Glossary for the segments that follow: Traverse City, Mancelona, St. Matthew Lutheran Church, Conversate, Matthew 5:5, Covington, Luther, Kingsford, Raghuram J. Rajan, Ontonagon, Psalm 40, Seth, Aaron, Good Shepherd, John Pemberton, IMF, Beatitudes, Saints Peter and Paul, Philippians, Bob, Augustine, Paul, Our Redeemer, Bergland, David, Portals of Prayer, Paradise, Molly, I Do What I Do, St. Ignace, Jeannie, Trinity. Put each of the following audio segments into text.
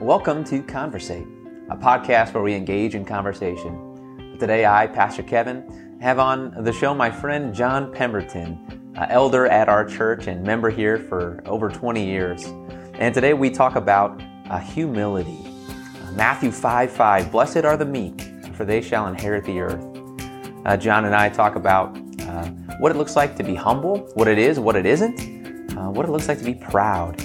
Welcome to Conversate, a podcast where we engage in conversation. Today I, Pastor Kevin, have on the show my friend John Pemberton, elder at our church and member here for over 20 years. And today we talk about humility. Matthew 5:5, "Blessed are the meek, for they shall inherit the earth." John and I talk about what it looks like to be humble, what it is, what it isn't, what it looks like to be proud,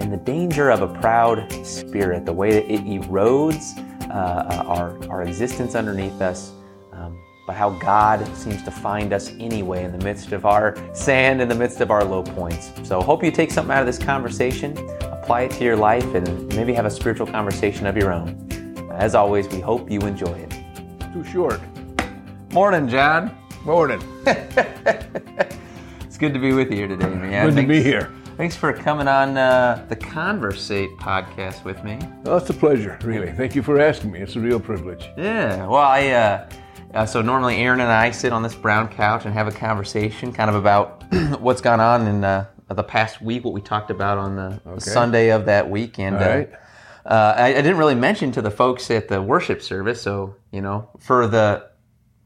and the danger of a proud spirit, the way that it erodes our existence underneath us, but how God seems to find us anyway in the midst of our sand, in the midst of our low points. So hope you take something out of this conversation, apply it to your life, and maybe have a spiritual conversation of your own. As always, we hope you enjoy it. Too short. Morning, John. Morning. It's good to be with you here today, man. Good to be here. Thanks for coming on the Conversate podcast with me. Well, it's a pleasure, really. Thank you for asking me. It's a real privilege. Yeah. Well, so normally Aaron and I sit on this brown couch and have a conversation kind of about what's gone on in the past week, what we talked about on the Sunday of that week. And, all right. I didn't really mention to the folks at the worship service, so, you know, for the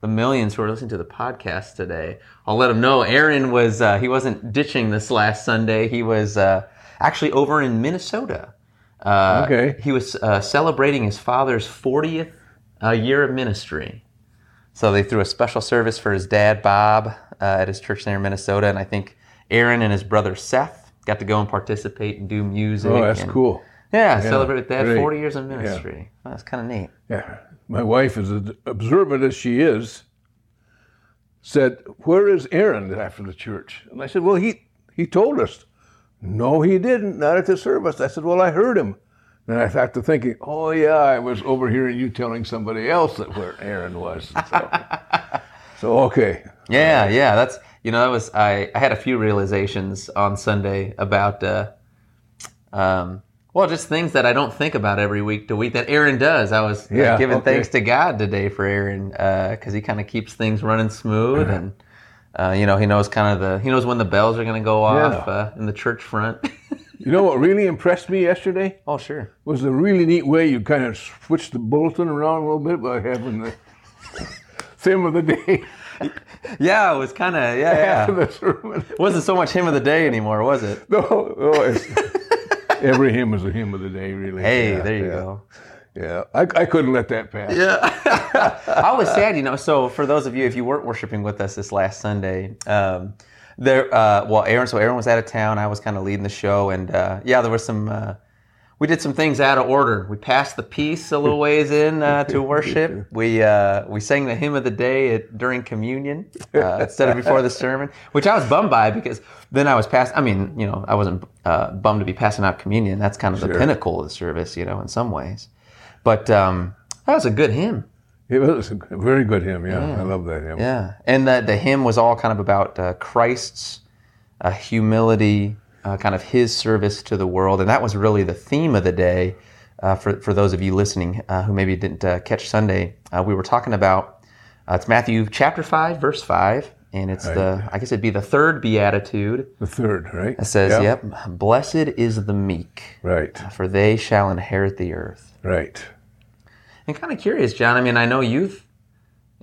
millions who are listening to the podcast today, I'll let them know Aaron was, he wasn't ditching this last Sunday. He was actually over in Minnesota. He was celebrating his father's 40th year of ministry. So they threw a special service for his dad, Bob, at his church there in Minnesota. And I think Aaron and his brother, Seth, got to go and participate and do music. Oh, that's cool. Yeah, celebrated that, great. 40 years of ministry. Yeah. Well, that's kind of neat. Yeah. My wife, as observant as she is, said, "Where is Aaron after the church?" And I said, "Well, he told us." "No, he didn't, not at the service." I said, "Well, I heard him." And I got to thinking, oh, yeah, I was overhearing you telling somebody else that where Aaron was. And so okay. Yeah, that's, you know, that was, I had a few realizations on Sunday about, well, just things that I don't think about every week to week that Aaron does. I was giving thanks to God today for Aaron because he kind of keeps things running smooth, and you know, he knows when the bells are going to go off in the church front. You know what really impressed me yesterday? Oh, sure. Was the really neat way you kind of switched the bulletin around a little bit by having the theme of the day. Yeah, it was kind of after the sermon. It wasn't so much hymn of the day anymore, was it? No, it's. Every hymn is a hymn of the day, really. Hey, there you go. Yeah, I couldn't let that pass. Yeah, I was sad, you know. So for those of you, if you weren't worshiping with us this last Sunday, Aaron was out of town. I was kind of leading the show, and there was some. We did some things out of order. We passed the peace a little ways in to worship. We sang the hymn of the day during communion instead of before the sermon, which I was bummed by because then I was I wasn't bummed to be passing out communion. That's kind of the pinnacle of the service, you know, in some ways. But that was a good hymn. It was a very good hymn, yeah. I love that hymn. Yeah, and the hymn was all kind of about Christ's humility, kind of his service to the world, and that was really the theme of the day for those of you listening who maybe didn't catch Sunday. We were talking about, it's Matthew chapter 5, verse 5, and it's I guess it'd be the third beatitude. The third, right? It says, "Blessed is the meek, right? For they shall inherit the earth." Right. And kind of curious, John, I mean, I know if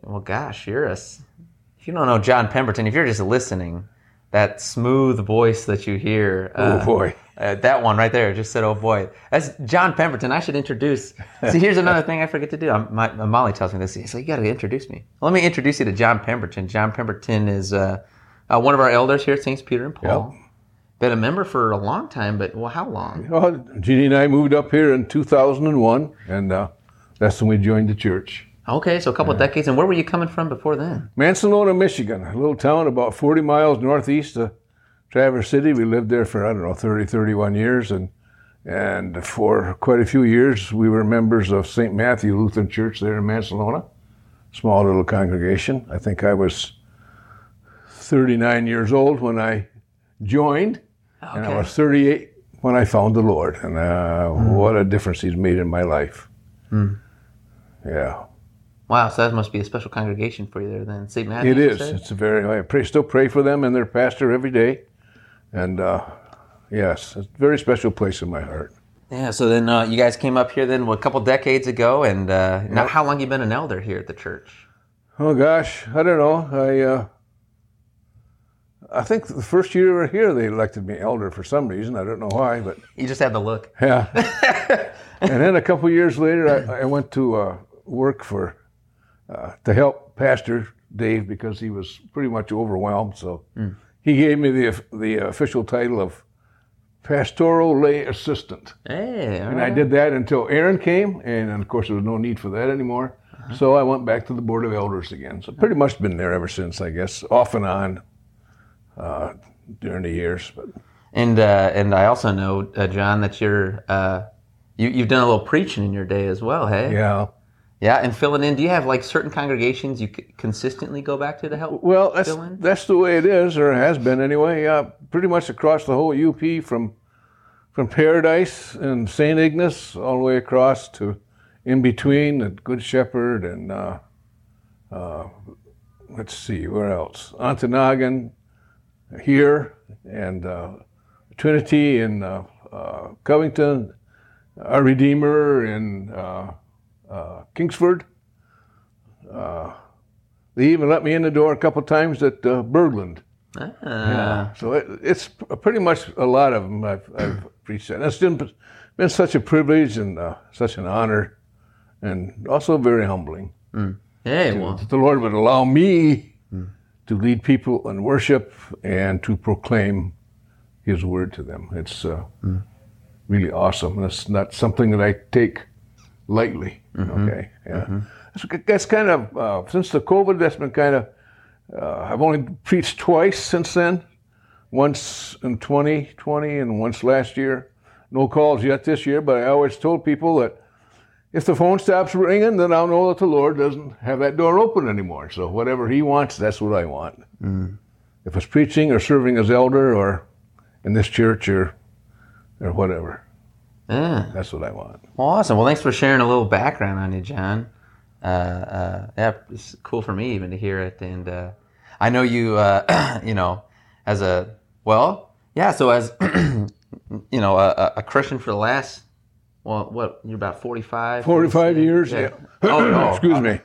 you don't know John Pemberton, if you're just listening, that smooth voice that you hear. Oh, boy. That one right there just said, "Oh, boy." That's John Pemberton. I should introduce. See, here's another thing I forget to do. Molly tells me this. She's like, "You got to introduce me." Well, let me introduce you to John Pemberton. John Pemberton is one of our elders here at Saints Peter and Paul. Yep. Been a member for a long time, but how long? Well, Jeannie and I moved up here in 2001, and that's when we joined the church. Okay, so a couple of decades. And where were you coming from before then? Mancelona, Michigan, a little town about 40 miles northeast of Traverse City. We lived there for, 31 years. And for quite a few years, we were members of St. Matthew Lutheran Church there in Mancelona, small little congregation. I think I was 39 years old when I joined, and I was 38 when I found the Lord. And what a difference He's made in my life. Mm. Yeah. Wow, so that must be a special congregation for you there then, St. Matthew. It is. It's I still pray for them and their pastor every day. And yes, it's a very special place in my heart. Yeah, so then you guys came up here then a couple decades ago, and now how long you been an elder here at the church? Oh gosh, I don't know. I think the first year we were here, they elected me elder for some reason. I don't know why, but you just had the look. Yeah. And then a couple years later, I went to work for to help Pastor Dave because he was pretty much overwhelmed. So he gave me the official title of pastoral lay assistant. Hey, all right. I did that until Aaron came, and of course there was no need for that anymore. Uh-huh. So I went back to the Board of Elders again. So pretty much been there ever since, I guess, off and on during the years. But and I also know, John, that you're you've done a little preaching in your day as well, hey? Yeah. Yeah, and filling in, do you have like certain congregations you consistently go back to help fill in? That's the way it is, or has been anyway. Pretty much across the whole UP, from Paradise and St. Ignace all the way across to in between at Good Shepherd and let's see, where else? Ontonagon here and Trinity and Covington, Our Redeemer and Kingsford. They even let me in the door a couple times at Bergland. Ah. Yeah. So it's pretty much a lot of them I've preached at. And it's been such a privilege and such an honor, and also very humbling. Hey, that the Lord would allow me to lead people in worship and to proclaim His word to them. It's really awesome. It's not something that I take lightly. Okay. Yeah. That's kind of since the COVID. That's been kind of. I've only preached twice since then. Once in 2020 and once last year. No calls yet this year, but I always told people that if the phone stops ringing, then I'll know that the Lord doesn't have that door open anymore. So whatever He wants, that's what I want. If it's preaching or serving as elder or in this church or whatever. Yeah. That's what I want. Well, awesome. Well, thanks for sharing a little background on you, John. Yeah, it's cool for me even to hear it. And I know you, you know, as a, well, yeah, so as, you know, a Christian for the last, well, what, you're about 45? 45 years, yeah. Oh, no. Excuse me.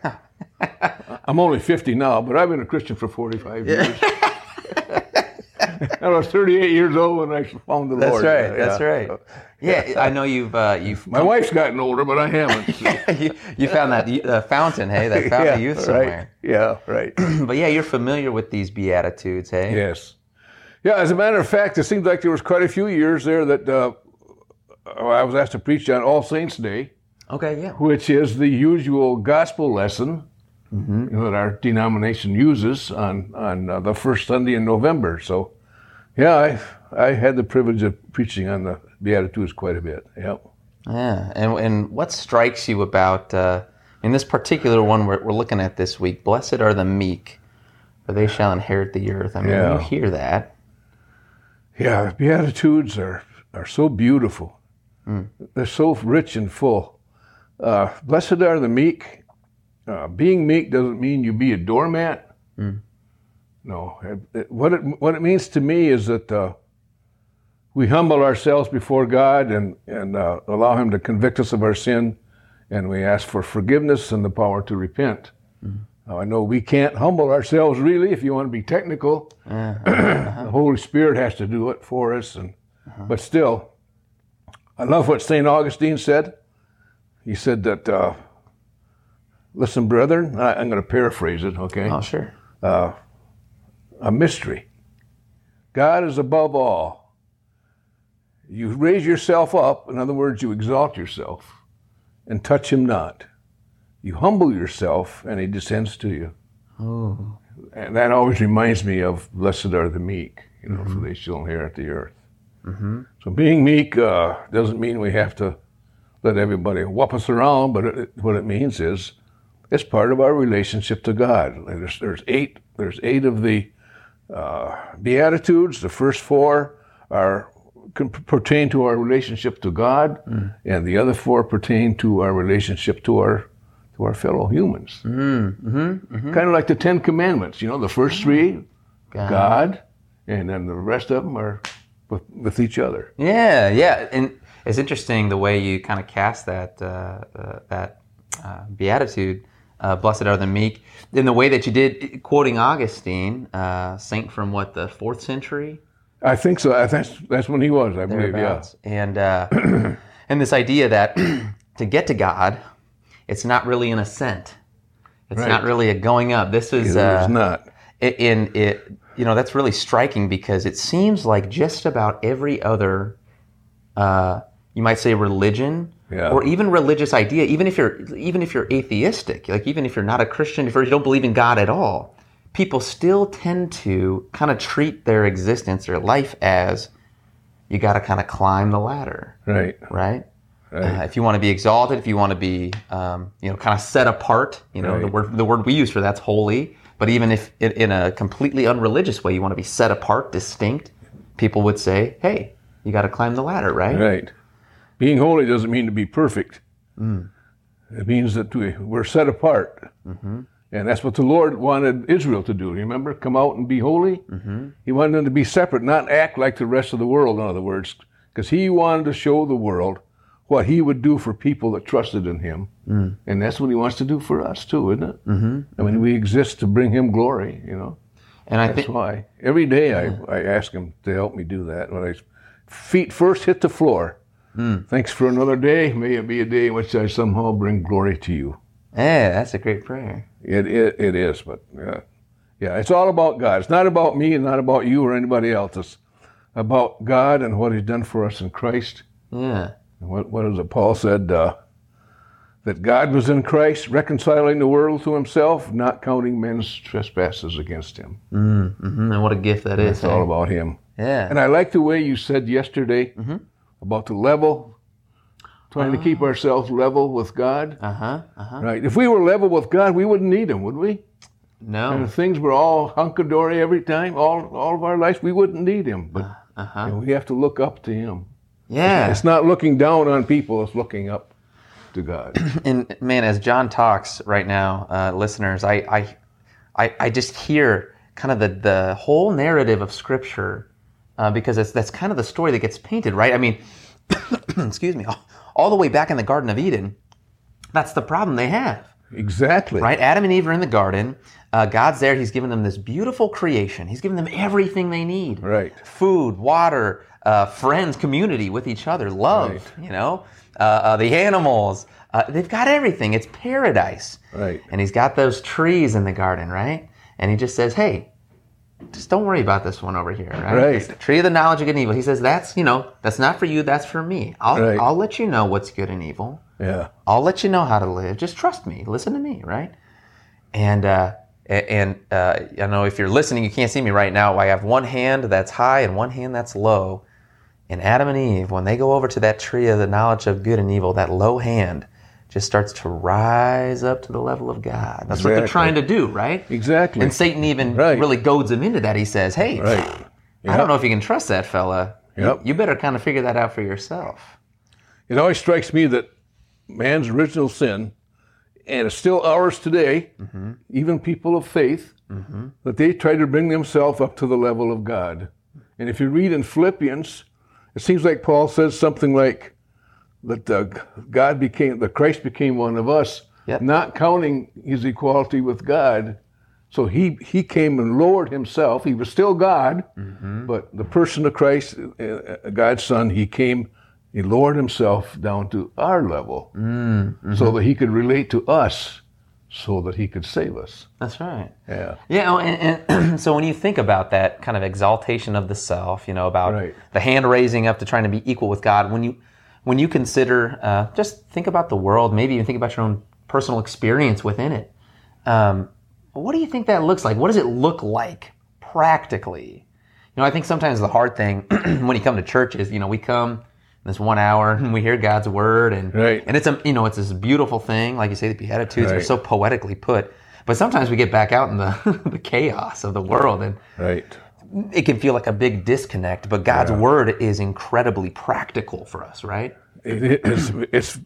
I'm only 50 now, but I've been a Christian for 45 years. I was 38 years old when I found the Lord. That's right. Yeah. That's right. Yeah, I know you've. My wife's gotten older, but I haven't. So. you found that fountain, hey? That fountain of youth somewhere. Right. Yeah, right. But yeah, you're familiar with these Beatitudes, hey? Yes. Yeah, as a matter of fact, it seems like there was quite a few years there that I was asked to preach on All Saints' Day. Okay, yeah. Which is the usual gospel lesson. You know, that our denomination uses on the first Sunday in November. So, yeah, I had the privilege of preaching on the Beatitudes quite a bit. Yep. Yeah, and what strikes you about in this particular one we're looking at this week? Blessed are the meek, for they shall inherit the earth. I mean, you hear that. Yeah, the Beatitudes are so beautiful. They're so rich and full. Blessed are the meek. Being meek doesn't mean you be a doormat. No. What it means to me is that we humble ourselves before God and allow Him to convict us of our sin, and we ask for forgiveness and the power to repent. Now, I know we can't humble ourselves really, if you want to be technical. The Holy Spirit has to do it for us. But still, I love what St. Augustine said. He said that... listen, brethren, I'm going to paraphrase it, okay? Oh, sure. A mystery. God is above all. You raise yourself up, in other words, you exalt yourself, and touch Him not. You humble yourself, and He descends to you. Oh. And that always reminds me of blessed are the meek, you know, for they shall inherit the earth. So being meek doesn't mean we have to let everybody whop us around, but what it means is, it's part of our relationship to God. There's eight of the Beatitudes. The first four pertain to our relationship to God, and the other four pertain to our relationship to our fellow humans. Kind of like the Ten Commandments. You know, the first three, God, and then the rest of them are with each other. Yeah, yeah, and It's interesting the way you kind of cast that beatitude, blessed are the meek, in the way that you did, quoting Augustine, saint from what, the 4th century? I think so. That's when he was, I believe, yeah. And, and this idea that to get to God, it's not really an ascent. It's right. Not really a going up. This is not. That's really striking because it seems like just about every other, you might say, religion, yeah, or even religious idea, even if you're atheistic, like even if you're not a Christian, if you don't believe in God at all, people still tend to kind of treat their existence, their life, as you got to kind of climb the ladder, right? If you want to be exalted, if you want to be, kind of set apart, the word we use for that's holy. But even if in a completely unreligious way, you want to be set apart, distinct, people would say, hey, you got to climb the ladder, right? Right. Being holy doesn't mean to be perfect. Mm. It means that we're set apart. Mm-hmm. And that's what the Lord wanted Israel to do. Remember, come out and be holy? Mm-hmm. He wanted them to be separate, not act like the rest of the world, in other words, because he wanted to show the world what he would do for people that trusted in him. Mm. And that's what he wants to do for us too, isn't it? Mm-hmm. I mean, we exist to bring him glory, And that's why. Every day I ask him to help me do that. When I feet first hit the floor, thanks for another day. May it be a day in which I somehow bring glory to you. Yeah, that's a great prayer. It is, but it's all about God. It's not about me and not about you or anybody else. It's about God and what he's done for us in Christ. Yeah. What is it? Paul said that God was in Christ, reconciling the world to himself, not counting men's trespasses against him. Mm-hmm. And what a gift that is. It's all about him. Yeah. And I like the way you said yesterday about the level, trying to keep ourselves level with God. Uh-huh. Uh-huh. Right. If we were level with God, we wouldn't need him, would we? No. And if things were all hunky-dory every time, all of our lives, we wouldn't need him. But we have to look up to him. Yeah. It's not looking down on people, it's looking up to God. And man, as John talks right now, listeners, I just hear kind of the whole narrative of Scripture, because that's kind of the story that gets painted, right? I mean, excuse me, all the way back in the Garden of Eden, that's the problem they have. Exactly. Right? Adam and Eve are in the garden. God's there. He's given them this beautiful creation. He's given them everything they need. Right. Food, water, friends, community with each other, love, the animals. They've got everything. It's paradise. Right. And he's got those trees in the garden, right? And he just says, hey, just don't worry about this one over here, right? Right. It's the tree of the knowledge of good and evil. He says, that's not for you, that's for me. I'll let you know what's good and evil. Yeah. I'll let you know how to live. Just trust me. Listen to me, right? And I know if you're listening, you can't see me right now. I have one hand that's high and one hand that's low. And Adam and Eve, when they go over to that tree of the knowledge of good and evil, that low hand just starts to rise up to the level of God. That's what they're trying to do, right? Exactly. And Satan even really goads them into that. He says, hey, I don't know if you can trust that fella. Yep. You better kind of figure that out for yourself. It always strikes me that man's original sin, and it's still ours today, even people of faith, that they try to bring themselves up to the level of God. And if you read in Philippians, it seems like Paul says something like that Christ became one of us, not counting his equality with God. So he came and lowered himself. He was still God, but the person of Christ, God's Son, he came. He lowered himself down to our level so that he could relate to us, so that he could save us. That's right. Yeah. Yeah. And so when you think about that kind of exaltation of the self, about the hand raising up to trying to be equal with God, when you consider, just think about the world, maybe even think about your own personal experience within it. What do you think that looks like? What does it look like practically? I think sometimes the hard thing when you come to church is, we come this 1 hour, and we hear God's word, and it's it's this beautiful thing, like you say, the Beatitudes are so poetically put. But sometimes we get back out in the the chaos of the world, and it can feel like a big disconnect. But God's word is incredibly practical for us, right? It's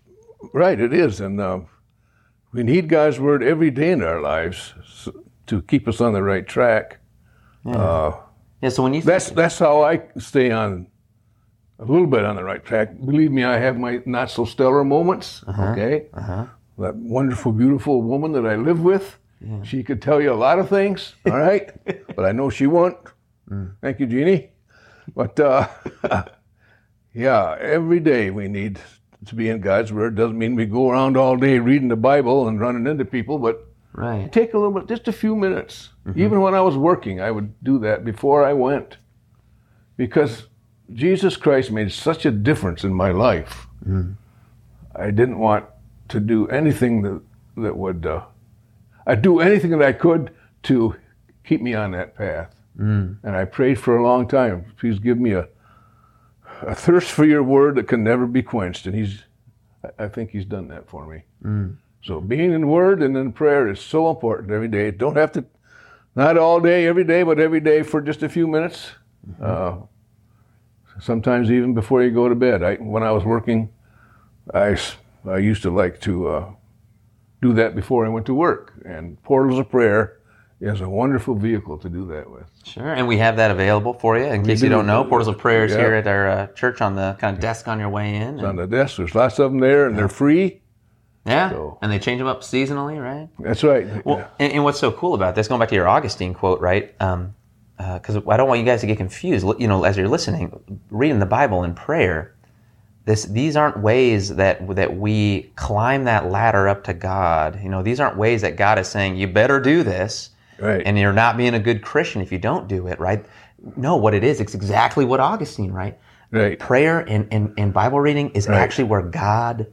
right. It is, and we need God's word every day in our lives to keep us on the right track. Yeah. So when you think that's how I stay on a little bit on the right track. Believe me, I have my not so stellar moments. Uh-huh. Okay, uh-huh. That wonderful, beautiful woman that I live with, yeah. She could tell you a lot of things. All right, but I know she won't. Mm. Thank you, Jeannie. But yeah, every day we need to be in God's Word. Doesn't mean we go around all day reading the Bible and running into people, but right. Take a little bit, just a few minutes. Mm-hmm. Even when I was working, I would do that before I went, because Jesus Christ made such a difference in my life. Mm. I didn't want to do anything that would... I'd do anything that I could to keep me on that path. Mm. And I prayed for a long time, please give me a thirst for your word that can never be quenched. And I think he's done that for me. Mm. So being in word and in prayer is so important every day. Don't have to, not all day, every day, but every day for just a few minutes. Mm-hmm. Sometimes even before you go to bed. When I was working, I used to like to do that before I went to work. And Portals of Prayer is a wonderful vehicle to do that with. Sure, and we have that available for you. In case you don't know, Portals of Prayer is here at our church on the kind of desk on your way in. It's on the desk. There's lots of them there, and they're free. Yeah, so. And they change them up seasonally, right? That's right. Well, yeah. And what's so cool about this, going back to your Augustine quote, right? Because I don't want you guys to get confused, you know, as you're listening, reading the Bible and prayer. These aren't ways that we climb that ladder up to God. You know, these aren't ways that God is saying, you better do this, right. And you're not being a good Christian if you don't do it, right? No, what it is, it's exactly what Augustine, right? Prayer and Bible reading is actually where God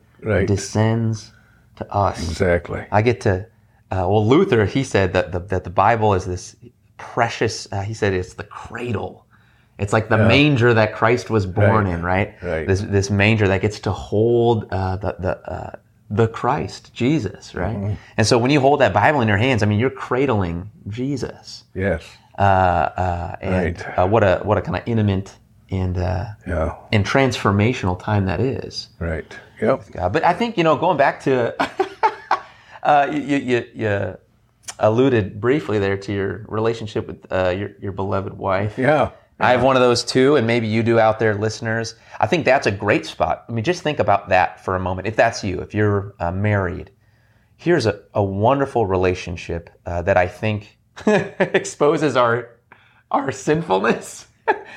descends to us. Exactly. I get to, well, Luther, he said that the Bible is this... precious, he said it's the cradle. It's like the manger that Christ was born in, right? Right. This manger that gets to hold the Christ, Jesus, right? Mm-hmm. And so when you hold that Bible in your hands, I mean, you're cradling Jesus. Yes. And what a kind of intimate and transformational time that is. Right. Yep. But I think, you know, going back to you alluded briefly there to your relationship with your beloved wife. Yeah. I have one of those too, and maybe you do out there, listeners. I think that's a great spot. I mean, just think about that for a moment. If that's you, if you're married, here's a wonderful relationship that I think exposes our sinfulness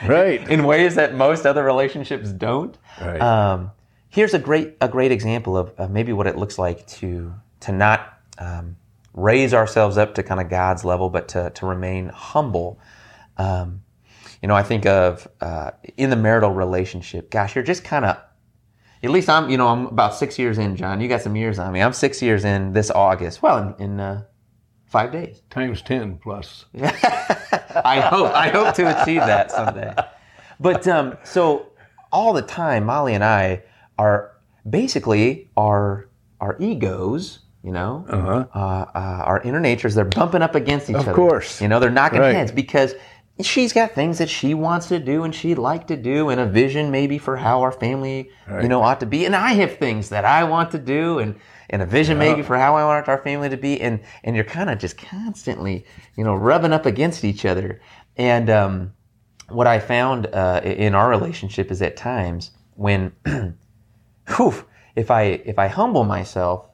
in ways that most other relationships don't. Right. Here's a great example of maybe what it looks like to not... raise ourselves up to kind of God's level, but to remain humble. You know, I think of in the marital relationship, gosh, you're just kind of, at least I'm about 6 years in, John. You got some years on me. I'm 6 years in this August. Well, in 5 days. Times 10 plus. I hope to achieve that someday. But so all the time, Molly and I are basically our egos, you know, our inner natures, they're bumping up against each other. Of course. You know, they're knocking heads because she's got things that she wants to do and she'd like to do and a vision maybe for how our family, you know, ought to be. And I have things that I want to do and a vision maybe for how I want our family to be. And you're kind of just constantly, you know, rubbing up against each other. And what I found in our relationship is at times when, if I humble myself,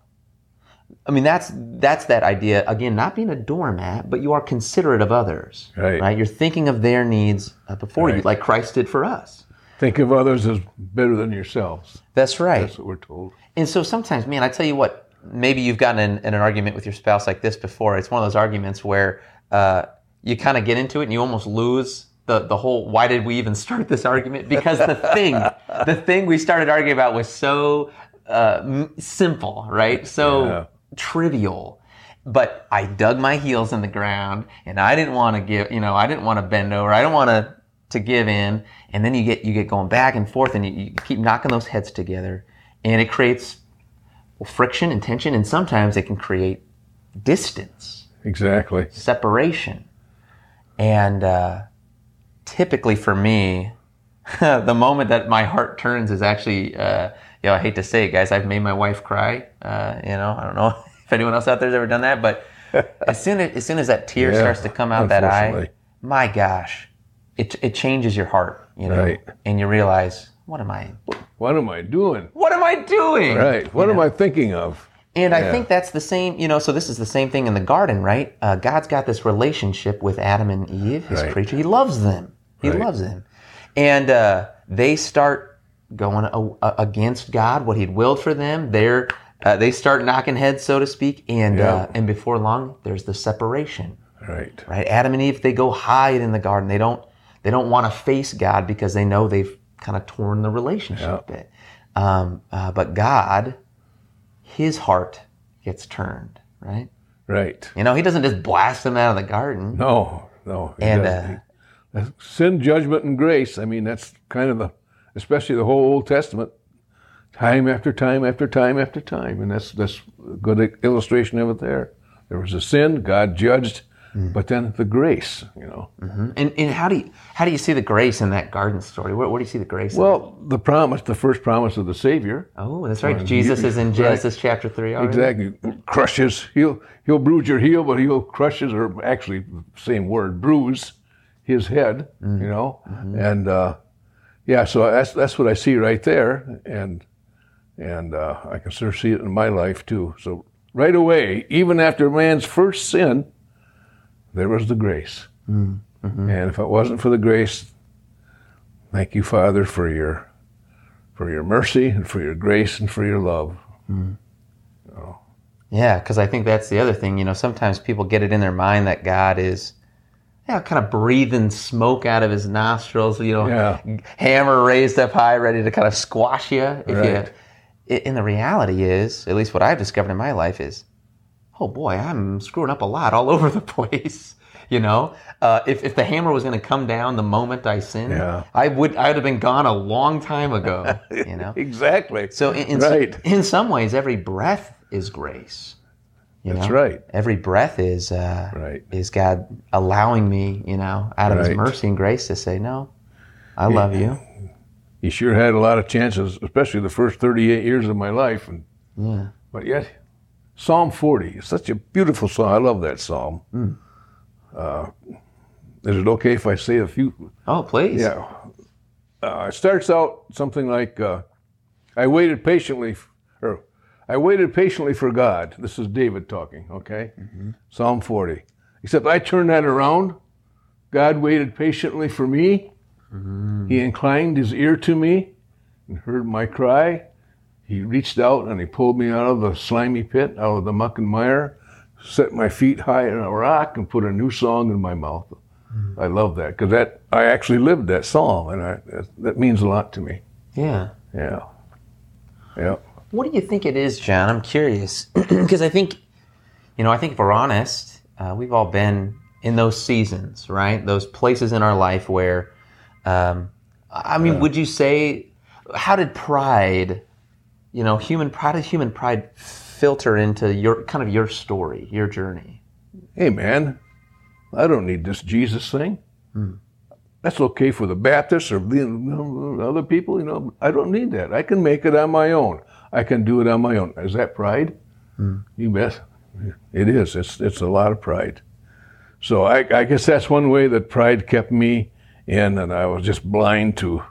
I mean, that's that idea, again, not being a doormat, but you are considerate of others, right? You're thinking of their needs before you, like Christ did for us. Think of others as better than yourselves. That's right. That's what we're told. And so sometimes, man, I tell you what, maybe you've gotten in an argument with your spouse like this before. It's one of those arguments where you kind of get into it and you almost lose the whole, why did we even start this argument? Because the thing we started arguing about was so simple, right? So... Yeah. Trivial, but I dug my heels in the ground and I didn't want to give, you know, I didn't want to bend over. I don't want to give in. And then you get going back and forth and you keep knocking those heads together and it creates friction and tension. And sometimes it can create distance. Exactly. Separation. And, typically for me, the moment that my heart turns is actually, you know, I hate to say it, guys, I've made my wife cry. You know, I don't know if anyone else out there's ever done that, but as soon as that tear starts to come out that eye, my gosh, it changes your heart, you know, and you realize, What am I doing? Right. What am I thinking of? And I think that's the same, so this is the same thing in the garden, right? God's got this relationship with Adam and Eve, his creature. He loves them. He loves them. And they start going against God, what he'd willed for them. They start knocking heads, so to speak. And before long, there's the separation. Right. Adam and Eve, they go hide in the garden. They don't want to face God because they know they've kind of torn the relationship a bit. But God... his heart gets turned, right? Right. He doesn't just blast them out of the garden. No. Sin, judgment, and grace. That's kind of especially the whole Old Testament, time after time after time after time. And that's a good illustration of it there. There was a sin, God judged, but then the grace, Mm-hmm. And how do you see the grace in that garden story? Where do you see the grace? Well, the promise, the first promise of the Savior. Oh, that's right. Jesus is in Genesis chapter 3 already. Exactly. Crushes. He'll bruise your heel, but he'll crush his, or actually, same word, bruise his head. Mm-hmm. Mm-hmm. And so that's what I see right there, and I can sort of see it in my life too. So right away, even after man's first sin, there was the grace. Mm-hmm. And if it wasn't for the grace, thank you, Father, for your mercy and for your grace and for your love. Mm. Oh. Yeah, because I think that's the other thing. Sometimes people get it in their mind that God is kind of breathing smoke out of his nostrils, hammer raised up high, ready to kind of squash you. And the reality is, at least what I've discovered in my life is, oh boy, I'm screwing up a lot all over the place. If the hammer was going to come down the moment I sinned, I would have been gone a long time ago. Exactly. So in some ways, every breath is grace. That's right. Every breath is God allowing me, out of His mercy and grace to say, no, I love you. You sure had a lot of chances, especially the first 38 years of my life. But yet... Psalm 40 is such a beautiful psalm. I love that psalm. Mm. Is it okay if I say a few? Oh, please. Yeah. It starts out something like, I waited patiently for God. This is David talking, okay? Mm-hmm. Psalm 40. Except I turn that around. God waited patiently for me. Mm-hmm. He inclined his ear to me and heard my cry. He reached out and he pulled me out of the slimy pit, out of the muck and mire, set my feet high on a rock, and put a new song in my mouth. Mm-hmm. I love that because I actually lived that psalm, and that means a lot to me. Yeah. What do you think it is, John? I'm curious because I think, if we're honest, we've all been in those seasons, right? Those places in our life where, would you say, how did pride? Human pride filter into your story, your journey. Hey, man, I don't need this Jesus thing. Mm. That's okay for the Baptists or other people. I don't need that. I can make it on my own. I can do it on my own. Is that pride? Mm. You bet. It is. It's a lot of pride. So I guess that's one way that pride kept me in, and I was just blind to...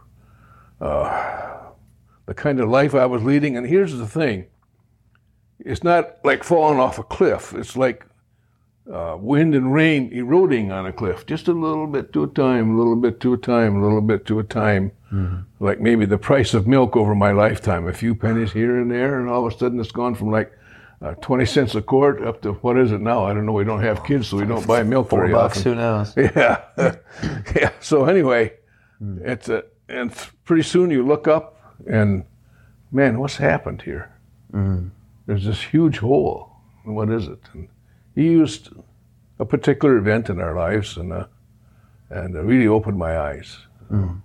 the kind of life I was leading. And here's the thing. It's not like falling off a cliff. It's like wind and rain eroding on a cliff. Just a little bit to a time, a little bit to a time, a little bit to a time. Mm-hmm. Like maybe the price of milk over my lifetime. A few pennies here and there, and all of a sudden it's gone from 20 cents a quart up to, what is it now? I don't know. We don't have kids, so we don't buy milk very often. $4, who knows? Yeah. So anyway, it's pretty soon you look up, and man, what's happened here? Mm. There's this huge hole. What is it? And he used a particular event in our lives, and it really opened my eyes. Mm.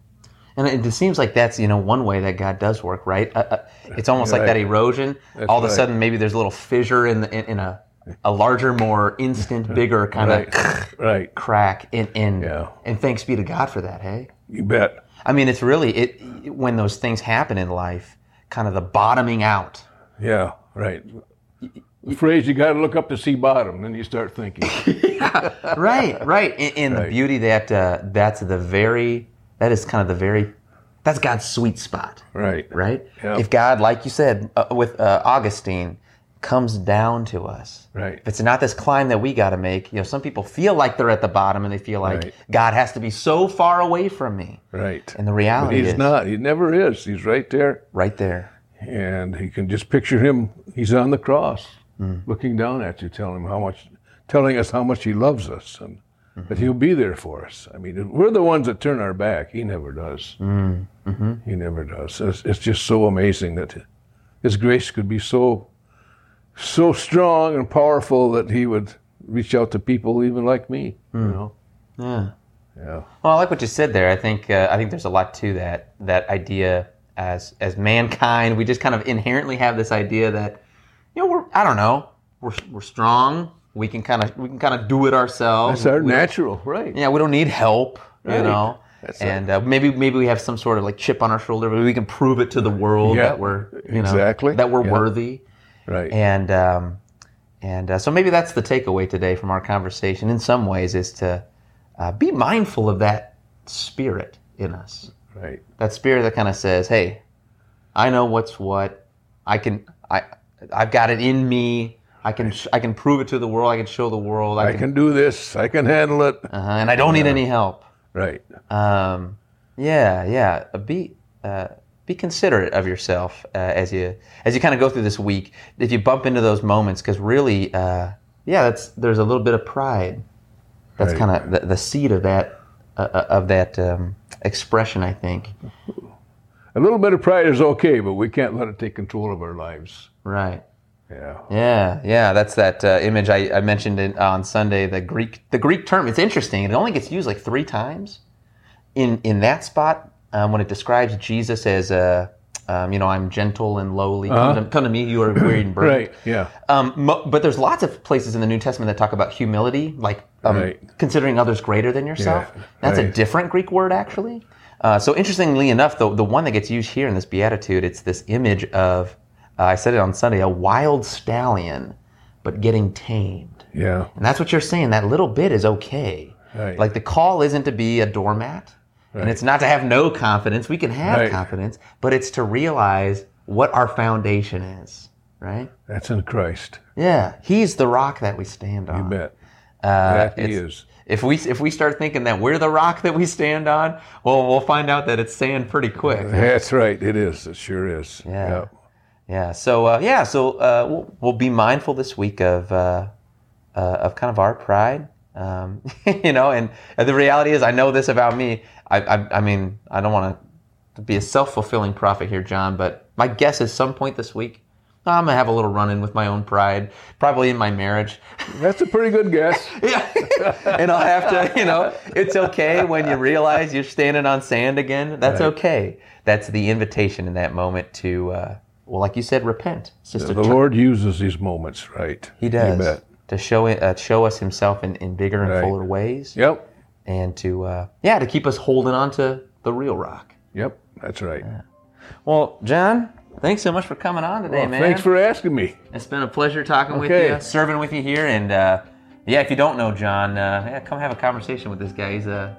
And it seems like that's one way that God does work, right? It's almost like that erosion. That's all of a sudden, maybe there's a little fissure in a larger, more instant, bigger kind of crack. And thanks be to God for that. Hey, you bet. It's really when those things happen in life, kind of the bottoming out. Yeah, right. The phrase, you got to look up to see bottom, then you start thinking. Right. And the beauty that is kind of the very That's God's sweet spot. Right. Right? Yep. If God, like you said, with Augustine, comes down to us. Right. If it's not this climb that we got to make, some people feel like they're at the bottom and they feel like God has to be so far away from me. Right. And the reality is... He's not. He never is. He's right there. Right there. And he can just picture him. He's on the cross looking down at you, telling us how much he loves us and that he'll be there for us. I mean, we're the ones that turn our back. He never does. He never does. It's just so amazing that his grace could be so strong and powerful that he would reach out to people even like me, Yeah. Well, I like what you said there. I think there's a lot to that idea as mankind. We just kind of inherently have this idea that, we're strong. We can kind of do it ourselves. That's natural, right? Yeah, we don't need help, right. That's maybe we have some sort of chip on our shoulder, but we can prove it to the world that we're worthy. Right. And so maybe that's the takeaway today from our conversation in some ways is to be mindful of that spirit in us. Right. That spirit that kind of says, hey, I know what's what. I've got it in me. I can prove it to the world. I can show the world. I can do this. I can handle it. And I don't need any help. Right. Be considerate of yourself as you kind of go through this week. If you bump into those moments, because really, there's a little bit of pride. That's kind of the seed of that expression, I think. A little bit of pride is okay, but we can't let it take control of our lives. Right. Yeah. Yeah. That's that image I mentioned on Sunday. The Greek term. It's interesting. It only gets used 3 times. In that spot. When it describes Jesus as, I'm gentle and lowly. Come to me, you are weary and burdened. Right, yeah. But there's lots of places in the New Testament that talk about humility, considering others greater than yourself. Yeah, that's a different Greek word, actually. So interestingly enough, the one that gets used here in this Beatitude, it's this image of, I said it on Sunday, a wild stallion, but getting tamed. Yeah. And that's what you're saying. That little bit is okay. Right. The call isn't to be a doormat. Right. And it's not to have no confidence. We can have confidence, but it's to realize what our foundation is, right? That's in Christ. Yeah, He's the rock that we stand on. You bet. That He is. If we start thinking that we're the rock that we stand on, well, we'll find out that it's sand pretty quick. That's right. It is. It sure is. Yeah. Yep. Yeah. So we'll be mindful this week of kind of our pride. And the reality is, I know this about me. I mean, I don't want to be a self-fulfilling prophet here, John, but my guess is some point this week, I'm going to have a little run-in with my own pride, probably in my marriage. That's a pretty good guess. Yeah. And I'll have to, it's okay when you realize you're standing on sand again. That's okay. That's the invitation in that moment to, like you said, repent. The Lord uses these moments, right? He does. You bet. To show us Himself in bigger and fuller ways. Yep. And to, to keep us holding on to the real rock. Yep, that's right. Yeah. Well, John, thanks so much for coming on today, man. Thanks for asking me. It's been a pleasure talking with you, serving with you here. And, if you don't know John, come have a conversation with this guy. He's a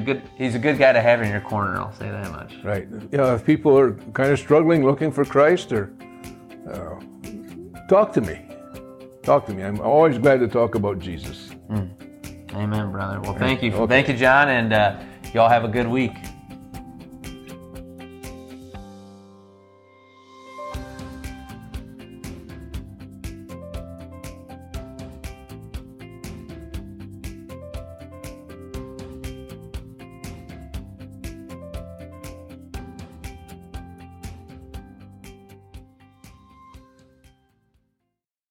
good guy to have in your corner, I'll say that much. Right. If people are kind of struggling, looking for Christ, or talk to me. Talk to me. I'm always glad to talk about Jesus. Amen, brother. Well, thank you. Thank you, John, and y'all have a good week.